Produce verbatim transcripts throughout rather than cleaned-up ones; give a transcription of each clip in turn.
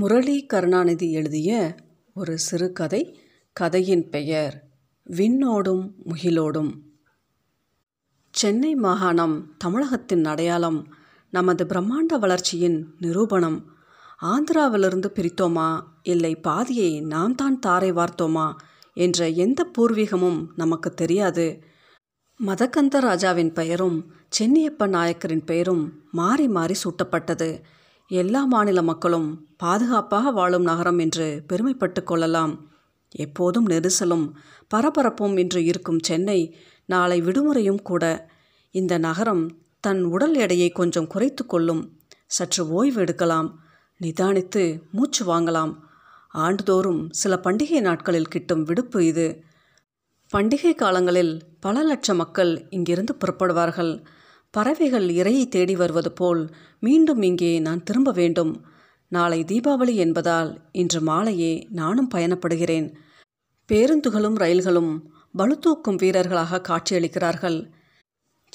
முரளி கருணாநிதி எழுதிய ஒரு சிறுகதை. கதையின் பெயர் விண்ணோடும் முகிலோடும். சென்னை மாகாணம் தமிழகத்தின் அடையாளம், நமது பிரம்மாண்ட வளர்ச்சியின் நிரூபணம். ஆந்திராவிலிருந்து பிரித்தோமா, இல்லை பாதியை நாம் தான் தாரை வார்த்தோமா என்ற எந்த பூர்வீகமும் நமக்கு தெரியாது. மதகந்த ராஜாவின் பெயரும் சென்னியப்ப நாயக்கரின் பெயரும் மாறி மாறி சூட்டப்பட்டது. எல்லா மாநில மக்களும் பாதுகாப்பாக வாழும் நகரம் என்று பெருமைப்பட்டு கொள்ளலாம். எப்போதும் நெரிசலும் பரபரப்பும் இன்று இருக்கும் சென்னை, நாளை விடுமுறையும் கூட. இந்த நகரம் தன் உடல் எடையை கொஞ்சம் குறைத்து கொள்ளும். சற்று ஓய்வு எடுக்கலாம், நிதானித்து மூச்சு வாங்கலாம். ஆண்டுதோறும் சில பண்டிகை நாட்களில் கிட்டும் விடுப்பு இது. பண்டிகை காலங்களில் பல லட்சம் மக்கள் இங்கிருந்து புறப்படுவார்கள். பறவைகள் இறையை தேடி வருவது போல் மீண்டும் இங்கே நான் திரும்ப வேண்டும். நாளை தீபாவளி என்பதால் இன்று மாலையே நானும் பயணப்படுகிறேன். பேருந்துகளும் ரயில்களும் பளுதூக்கும் வீரர்களாக காட்சியளிக்கிறார்கள்.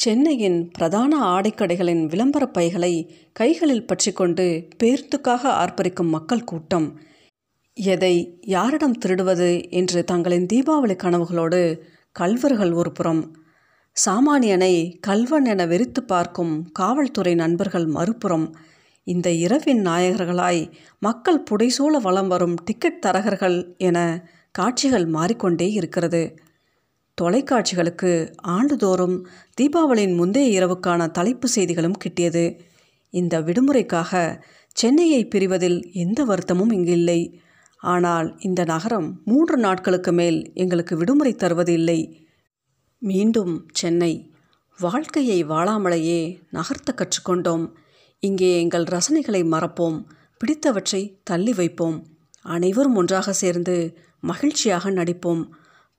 சென்னையின் பிரதான ஆடைக்கடைகளின் விளம்பர பைகளை கைகளில் பற்றி கொண்டு பேருந்துக்காக ஆர்ப்பரிக்கும் மக்கள் கூட்டம். எதை யாரிடம் திருடுவது என்று தங்களின் தீபாவளி கனவுகளோடு கள்வர்கள் ஒரு புறம், சாமானியனை கல்வன் என வெறித்து பார்க்கும் காவல்துறை நண்பர்கள் மறுபுறம், இந்த இரவின் நாயகர்களாய் மக்கள் புடைசூழ வலம் வரும் டிக்கெட் தரகர்கள் என காட்சிகள் மாறிக்கொண்டே இருக்கிறது. தொலைக்காட்சிகளுக்கு ஆண்டுதோறும் தீபாவளியின் முந்தைய இரவுக்கான தலைப்பு செய்திகளும் கிட்டியது. இந்த விடுமுறைக்காக சென்னையை பிரிவதில் எந்த வருத்தமும் இங்கு இல்லை. ஆனால் இந்த நகரம் மூன்று நாட்களுக்கு மேல் எங்களுக்கு விடுமுறை தருவது இல்லை. மீண்டும் சென்னை வாழ்க்கையை வாழாமலேயே நகர்த்த கற்றுக்கொண்டோம். இங்கே எங்கள் ரசனைகளை மறப்போம், பிடித்தவற்றை தள்ளி வைப்போம், அனைவரும் ஒன்றாக சேர்ந்து மகிழ்ச்சியாக நடிப்போம்.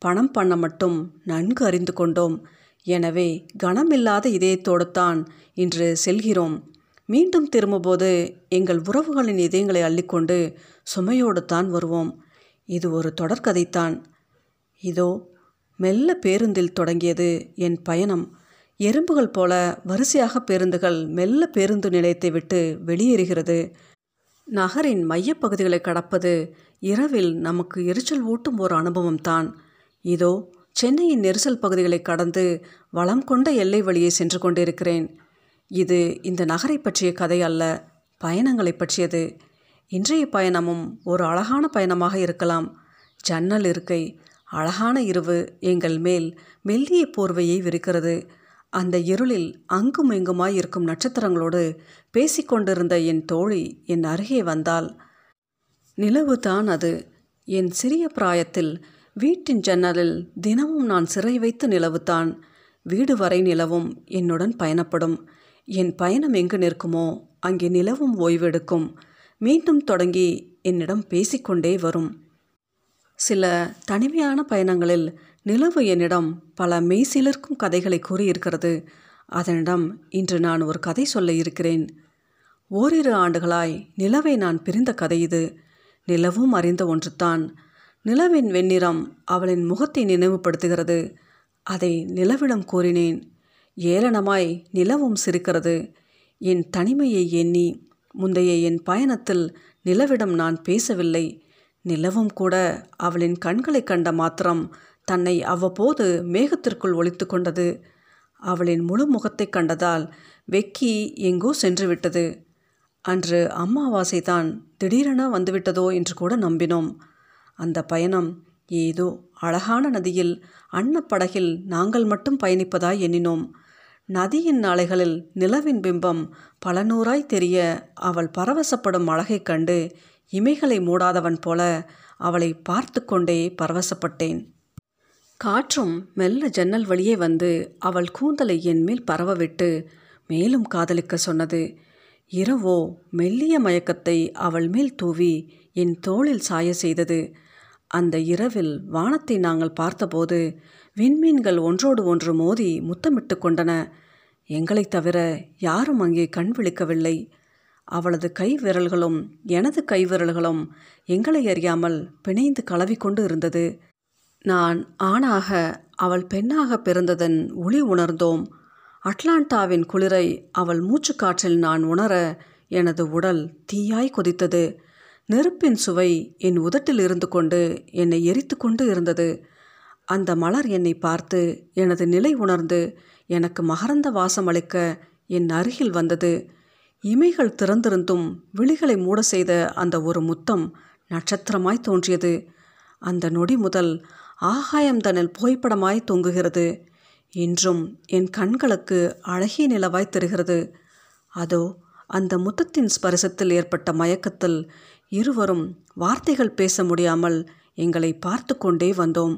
பணம் பண்ண மட்டும் நன்கு அறிந்து கொண்டோம். எனவே கனமில்லாத இதயத்தோடு தான் இன்று செல்கிறோம். மீண்டும் திரும்பும்போது எங்கள் உறவுகளின் இதயங்களை அள்ளிக்கொண்டு சுமையோடு தான் வருவோம். இது ஒரு தொடர்கதைத்தான். இதோ மெல்ல பேருந்தில் தொடங்கியது என் பயணம். எறும்புகள் போல வரிசையாக பேருந்துகள் மெல்ல பேருந்து நிலையத்தை விட்டு வெளியேறுகிறது. நகரின் மையப்பகுதிகளை கடப்பது இரவில் நமக்கு எரிச்சல் ஊட்டும் ஒரு அனுபவம்தான். இதோ சென்னையின் நெரிசல் பகுதிகளை கடந்து வளம் கொண்ட எல்லை வழியை சென்று கொண்டிருக்கிறேன். இது இந்த நகரை பற்றிய கதை அல்ல, பயணங்களை பற்றியது. இன்றைய பயணமும் ஒரு அழகான பயணமாக இருக்கலாம். ஜன்னல் இருக்கை, அழகான இரவு எங்கள் மேல் மெல்லிய போர்வையை விரிக்கிறது. அந்த இருளில் அங்கும் இங்குமாய் இருக்கும் நட்சத்திரங்களோடு பேசிக்கொண்டிருந்த என் தோழி என் அருகே வந்தாள். நிலவுதான் அது. என் சிறிய பிராயத்தில் வீட்டின் ஜன்னலில் தினமும் நான் சிறை வைத்து நிலவுதான். வீடு வரை நிலவும் என்னுடன் பயணப்படும். என் பயணம் எங்கு நிற்குமோ அங்கே நிலவும் ஓய்வெடுக்கும். மீண்டும் தொடங்கி என்னிடம் பேசிக்கொண்டே வரும். சில தனிமையான பயணங்களில் நிலவு என்னிடம் பல மெய்சிலிருக்கும் கதைகளை கூறியிருக்கிறது. அதனிடம் இன்று நான் ஒரு கதை சொல்ல இருக்கிறேன். ஓரிரு ஆண்டுகளாய் நிலவை நான் பிரிந்த கதை இது. நிலவும் அறிந்த ஒன்றுதான். நிலவின் வெண்ணிறம் அவளின் முகத்தை நினைவுபடுத்துகிறது. அதை நிலவிடம் கூறினேன். ஏளனமாய் நிலவும் சிரிக்கிறது. என் தனிமையை எண்ணி முந்தைய என் பயணத்தில் நிலவிடம் நான் பேசவில்லை. நிலவும் கூட அவளின் கண்களை கண்ட மாத்திரம் தன்னை அவ்வப்போது மேகத்திற்குள் ஒளித்து கொண்டது. அவளின் முழு முகத்தை கண்டதால் வெக்கி எங்கோ சென்று விட்டது. அன்று அமாவாசை தான் திடீரென வந்துவிட்டதோ என்று கூட நம்பினோம். அந்த பயணம் ஏதோ அழகான நதியில் அன்னப்படகில் நாங்கள் மட்டும் பயணிப்பதாய் எண்ணினோம். நதியின் அலைகளில் நிலவின் பிம்பம் பல நூறாய் தெரிய அவள் பரவசப்படும் அழகை கண்டு இமைகளை மூடாதவன் போல அவளை பார்த்து கொண்டே பரவசப்பட்டேன். காற்றும் மெல்ல ஜன்னல் வழியே வந்து அவள் கூந்தலை என்மேல் பரவவிட்டு மேலும் காதலிக்க சொன்னது. இரவோ மெல்லிய மயக்கத்தை அவள் மேல் தூவி என் தோளில் சாய செய்தது. அந்த இரவில் வானத்தை நாங்கள் பார்த்தபோது விண்மீன்கள் ஒன்றோடு ஒன்று மோதி முத்தமிட்டு கொண்டன. எங்களை தவிர யாரும் அங்கே கண் விழிக்கவில்லை. அவளது கை விரல்களும் எனது கைவிரல்களும் எங்களை அறியாமல் பிணைந்து கலவிக்கொண்டு இருந்தது. நான் ஆணாக, அவள் பெண்ணாக பிறந்ததன் ஒளி உணர்ந்தோம். அட்லாண்டாவின் குளிரை அவள் மூச்சுக்காற்றில் நான் உணர எனது உடல் தீயாய் கொதித்தது. நெருப்பின் சுவை என் உதட்டில் இருந்து கொண்டு என்னை எரித்து கொண்டு இருந்தது. அந்த மலர் என்னை பார்த்து எனது நிலை உணர்ந்து எனக்கு மகரந்த வாசம் அளிக்க என் அருகில் வந்தது. இமைகள் திறந்திருந்தும் விழிகளை மூட செய்த அந்த ஒரு முத்தம் நட்சத்திரமாய் தோன்றியது. அந்த நொடி முதல் ஆகாயம் தனில் புகைப்படமாய் தொங்குகிறது. இன்றும் என் கண்களுக்கு அழகிய நிலவாய் தெரிகிறது. அதோ அந்த முத்தத்தின் ஸ்பரிசத்தில் ஏற்பட்ட மயக்கத்தில் இருவரும் வார்த்தைகள் பேச முடியாமல் எங்களை பார்த்து கொண்டே வந்தோம்.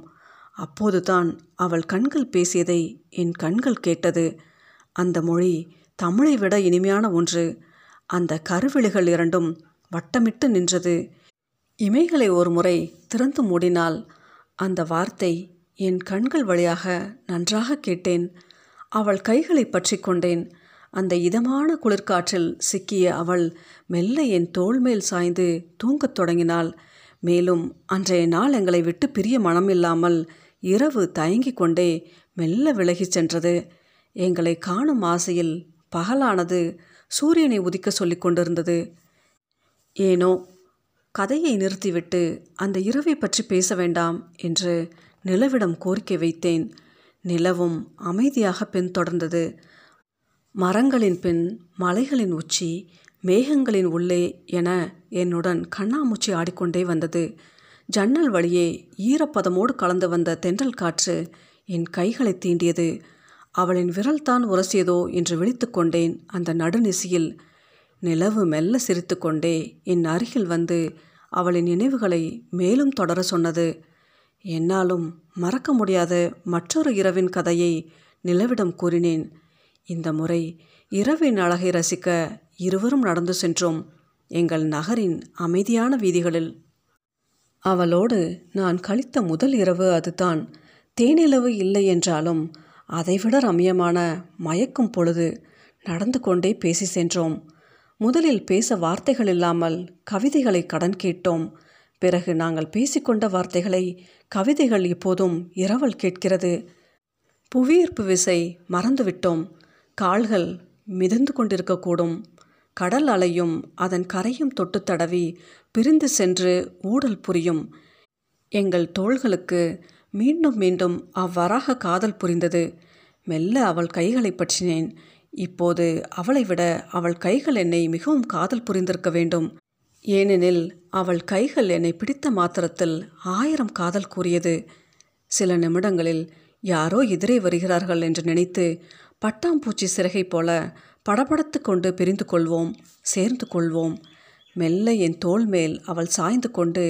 அப்போதுதான் அவள் கண்கள் பேசியதை என் கண்கள் கேட்டது. அந்த மொழி தமிழை விட இனிமையான ஒன்று. அந்த கருவிழிகள் இரண்டும் வட்டமிட்டு நின்றது. இமைகளை ஒரு முறை திறந்து மூடினால் அந்த வார்த்தை என் கண்கள் வழியாக நன்றாக கேட்டேன். அவள் கைகளை பற்றி கொண்டேன். அந்த இதமான குளிர்காற்றில் சிக்கிய அவள் மெல்ல என் தோள் மேல் சாய்ந்து தூங்கத் தொடங்கினாள். மேலும் அன்றைய நாள் எங்களை விட்டு பிரிய மனமில்லாமல் இரவு தயங்கி கொண்டே மெல்ல விலகிச் சென்றது. எங்களை காணும் ஆசையில் பகலானது சூரியனை உதிக்க சொல்லி கொண்டிருந்தது. ஏனோ கதையை நிறுத்திவிட்டு அந்த இரவை பற்றி பேச வேண்டாம் என்று நிலவிடம் கோரிக்கை வைத்தேன். நிலவும் அமைதியாக பின்தொடர்ந்தது. மரங்களின் பின் மலைகளின் உச்சி மேகங்களின் உள்ளே என என்னுடன் கண்ணாமூச்சி ஆடிக்கொண்டே வந்தது. ஜன்னல் வழியே ஈரப்பதமோடு கலந்து வந்த தென்றல் காற்று என் கைகளை தீண்டியது. அவளின் விரல்தான் உரசியதோ என்று விழித்து கொண்டேன். அந்த நடுநிசியில் நிலவு மெல்ல சிரித்து கொண்டே என் அருகில் வந்து அவளின் நினைவுகளை மேலும் தொடர சொன்னது. என்னாலும் மறக்க முடியாத மற்றொரு இரவின் கதையை நிலவிடம் கூறினேன். இந்த முறை இரவின் அழகை ரசிக்க இருவரும் நடந்து சென்றோம் எங்கள் நகரின் அமைதியான வீதிகளில். அவளோடு நான் கழித்த முதல் இரவு அதுதான். தேனிலவு இல்லை என்றாலும் அதைவிட ரம்யமான மயக்கும் பொழுது. நடந்து கொண்டே பேசி சென்றோம். முதலில் பேச வார்த்தைகள் இல்லாமல் கவிதைகளை கடன் கேட்டோம். பிறகு நாங்கள் பேசிக்கொண்ட வார்த்தைகளை கவிதைகள் இப்போதும் இரவல் கேட்கிறது. புவியீர்ப்பு விசை மறந்துவிட்டோம். கால்கள் மிதந்து கொண்டிருக்கக்கூடும். கடல் அலையும் அதன் கரையும் தொட்டு தடவி பிரிந்து சென்று ஊடல் புரியும். எங்கள் தோள்களுக்கு மீண்டும் மீண்டும் அவ்வராக காதல் புரிந்தது. மெல்ல அவள் கைகளை பற்றினேன். இப்போது அவளை விட அவள் கைகள் என்னை மிகவும் காதல் புரிந்திருக்க வேண்டும். ஏனெனில் அவள் கைகள் என்னை பிடித்த மாத்திரத்தில் ஆயிரம் காதல் கூறியது. சில நிமிடங்களில் யாரோ எதிரே வருகிறார்கள் என்று நினைத்து பட்டாம்பூச்சி சிறகை போல படபடத்து கொண்டு பிரிந்து கொள்வோம், சேர்ந்து கொள்வோம். மெல்ல என் தோள் மேல் அவள் சாய்ந்து கொண்டு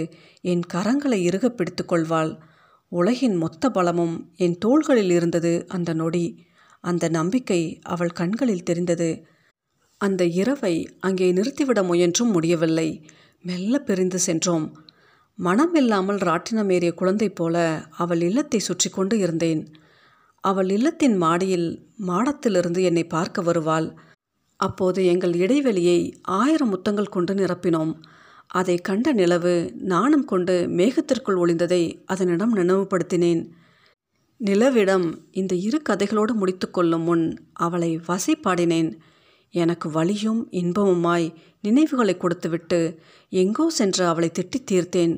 என் கரங்களை இறுக பிடித்து கொள்வாள். உலகின் மொத்த பலமும் என் தோள்களில் இருந்தது அந்த நொடி. அந்த நம்பிக்கை அவள் கண்களில் தெரிந்தது. அந்த இரவை அங்கே நிறுத்திவிட முயன்றும் முடியவில்லை. மெல்ல பிரிந்து சென்றோம். மனமில்லாமல் ராட்டினமேறிய குழந்தை போல அவள் இல்லத்தை சுற்றி கொண்டு இருந்தேன். அவள் இல்லத்தின் மாடியில் மாடத்திலிருந்து என்னை பார்க்க வருவாள். அப்போது எங்கள் இடைவெளியை ஆயிரம் முத்தங்கள் கொண்டு நிரப்பினோம். அதை கண்ட நிலவு நாணம் கொண்டு மேகத்திற்குள் ஒளிந்ததை அதனிடம் நினைவுபடுத்தினேன். நிலவிடம் இந்த இரு கதைகளோடு முடித்து கொள்ளும் முன் அவளை வசைப்பாடினேன். எனக்கு வலியும் இன்பமுமாய் நினைவுகளை கொடுத்துவிட்டு எங்கோ சென்று அவளை திட்டி தீர்த்தேன்.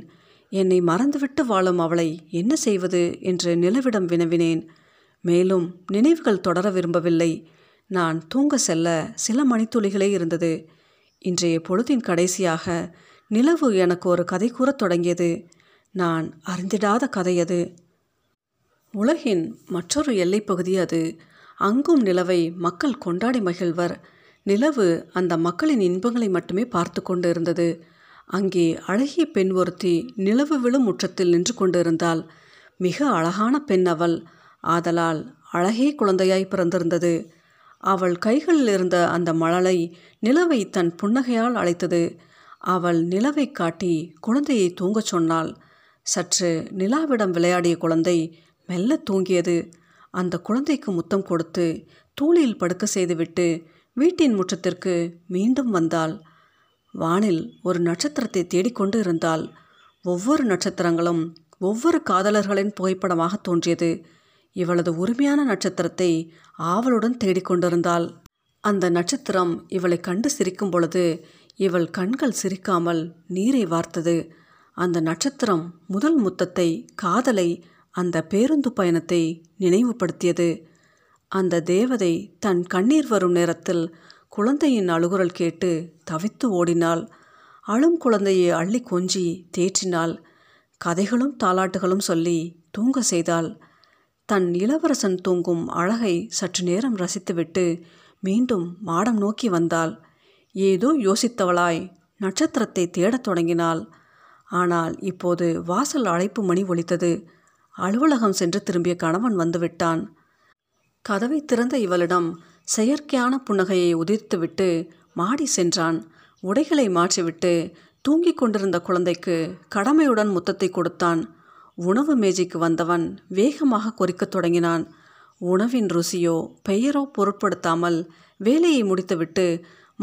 என்னை மறந்துவிட்டு வாழும் அவளை என்ன செய்வது என்று நிலவிடம் வினவினேன். மேலும் நினைவுகள் தொடர விரும்பவில்லை. நான் தூங்க செல்ல சில மணித்துளிகளே இருந்தது. இன்றைய பொழுதின் கடைசியாக நிலவு எனக்கு ஒரு கதை கூறத் தொடங்கியது. நான் அறிந்திடாத கதை அது. உலகின் மற்றொரு எல்லைப்பகுதி அது. அங்கும் நிலவை மக்கள் கொண்டாடி மகிழ்வர். நிலவு அந்த மக்களின் இன்பங்களை மட்டுமே பார்த்து கொண்டு இருந்தது. அங்கே அழகிய பெண் ஒருத்தி நிலவு விழும் முற்றத்தில் நின்று கொண்டு இருந்தாள். மிக அழகான பெண் அவள். ஆதலால் அழகே குழந்தையாய் பிறந்திருந்தது. அவள் கைகளில் இருந்த அந்த மழலை நிலவை தன் புன்னகையால் அழைத்தது. அவள் நிலவை காட்டி குழந்தையை தூங்கச் சொன்னாள். சற்று நிலாவிடம் விளையாடிய குழந்தை மெல்ல தூங்கியது. அந்த குழந்தைக்கு முத்தம் கொடுத்து தூளில் படுக்க செய்துவிட்டு வீட்டின் முற்றத்திற்கு மீண்டும் வந்தாள். வானில் ஒரு நட்சத்திரத்தை தேடிக்கொண்டு இருந்தாள். ஒவ்வொரு நட்சத்திரங்களும் ஒவ்வொரு காதலர்களின் புகைப்படமாக தோன்றியது. இவளது உரிமையான நட்சத்திரத்தை ஆவலுடன் தேடிக்கொண்டிருந்தாள். அந்த நட்சத்திரம் இவளை கண்டு சிரிக்கும் பொழுது இவள் கண்கள் சிரிக்காமல் நீரை வார்த்தது. அந்த நட்சத்திரம் முதல் முத்தத்தை, காதலை, அந்த பேருந்து பயணத்தை நினைவுபடுத்தியது. அந்த தேவதை தன் கண்ணீர் வரும் நேரத்தில் குழந்தையின் அழுகுரல் கேட்டு தவித்து ஓடினாள். அழும் குழந்தையை அள்ளி கொஞ்சி தேற்றினாள். கதைகளும் தாலாட்டுகளும் சொல்லி தூங்க செய்தாள். தன் இளவரசன் தூங்கும் அழகை சற்று நேரம் ரசித்துவிட்டு மீண்டும் மாடம் நோக்கி வந்தாள். ஏதோ யோசித்தவளாய் நட்சத்திரத்தை தேடத் தொடங்கினாள். ஆனால் இப்போது வாசல் அழைப்பு மணி ஒலித்தது. அலுவலகம் சென்று திரும்பிய கணவன் வந்துவிட்டான். கதவை திறந்த இவளிடம் செயற்கையான புன்னகையை உதிர்த்துவிட்டு மாடி சென்றான். உடைகளை மாற்றிவிட்டு தூங்கிக் கொண்டிருந்த குழந்தைக்கு கடமையுடன் முத்தத்தை கொடுத்தான். உணவு மேஜைக்கு வந்தவன் வேகமாக கொறிக்கத் தொடங்கினான். உணவின் ருசியோ பெயரோ பொருட்படுத்தாமல் வேலையை முடித்துவிட்டு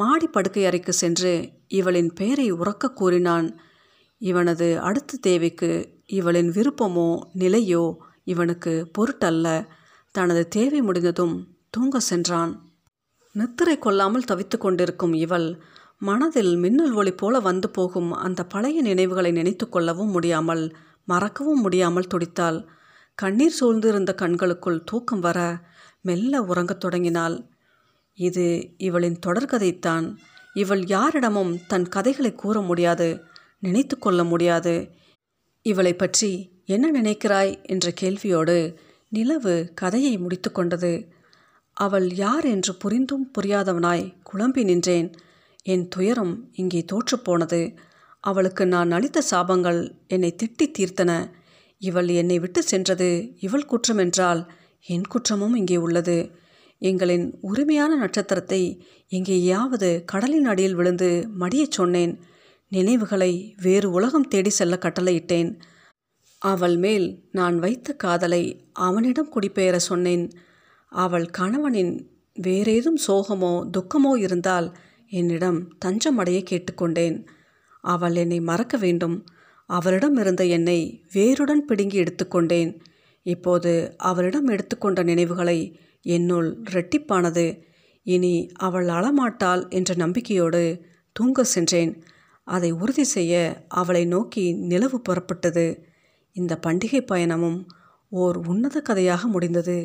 மாடி படுக்கை அறைக்கு சென்று இவளின் பெயரை உறக்க கூறினான். இவனது அடுத்த தேவைக்கு இவளின் விருப்பமோ நிலையோ இவனுக்கு பொருட்டல்ல. தனது தேவை முடிந்ததும் தூங்க சென்றான். நித்திரை கொள்ளாமல் தவித்து கொண்டிருக்கும் இவள் மனதில் மின்னல் ஒளி போல வந்து போகும் அந்த பழைய நினைவுகளை நினைத்து கொள்ளவும் முடியாமல் மறக்கவும் முடியாமல் துடித்தாள். கண்ணீர் சூழ்ந்திருந்த கண்களுக்குள் தூக்கம் வர மெல்ல உறங்கத் தொடங்கினாள். இது இவளின் தொடர்கதைத்தான். இவள் யாரிடமும் தன் கதைகளை கூற முடியாது, நினைத்து கொள்ள முடியாது. இவளை பற்றி என்ன நினைக்கிறாய் என்ற கேள்வியோடு நிலவு கதையை முடித்து கொண்டது. அவள் யார் என்று புரிந்தும் புரியாதவனாய் குழம்பி நின்றேன். என் துயரம் இங்கே தோற்றுப்போனது. அவளுக்கு நான் அளித்த சாபங்கள் என்னை திட்டி தீர்த்தன. இவள் என்னை விட்டு சென்றது இவள் குற்றம் என்றால் என் குற்றமும் இங்கே உள்ளது. எங்களின் உரிமையான நட்சத்திரத்தை எங்கேயாவது கடலின் அடியில் விழுந்து மடியச் சொன்னேன். நினைவுகளை வேறு உலகம் தேடி செல்ல கட்டளையிட்டேன். அவள் மேல் நான் வைத்த காதலை அவனிடம் குடிபெயர சொன்னேன். அவள் கணவனின் வேறேதும் சோகமோ துக்கமோ இருந்தால் என்னிடம் தஞ்சமடைய கேட்டுக்கொண்டேன். அவள் என்னை மறக்க வேண்டும். அவளிடம் இருந்த என்னை வேறுடன் பிடுங்கி எடுத்துக்கொண்டேன். இப்போது அவளிடம் எடுத்துக்கொண்ட நினைவுகளை என்னுள் இரட்டிப்பானது. இனி அவள் அழமாட்டாள் என்ற நம்பிக்கையோடு தூங்க சென்றேன். அதை உறுதி செய்ய அவளை நோக்கி நிலவு புறப்பட்டது. இந்த பண்டிகை பயணமும் ஓர் உன்னத கதையாக முடிந்தது.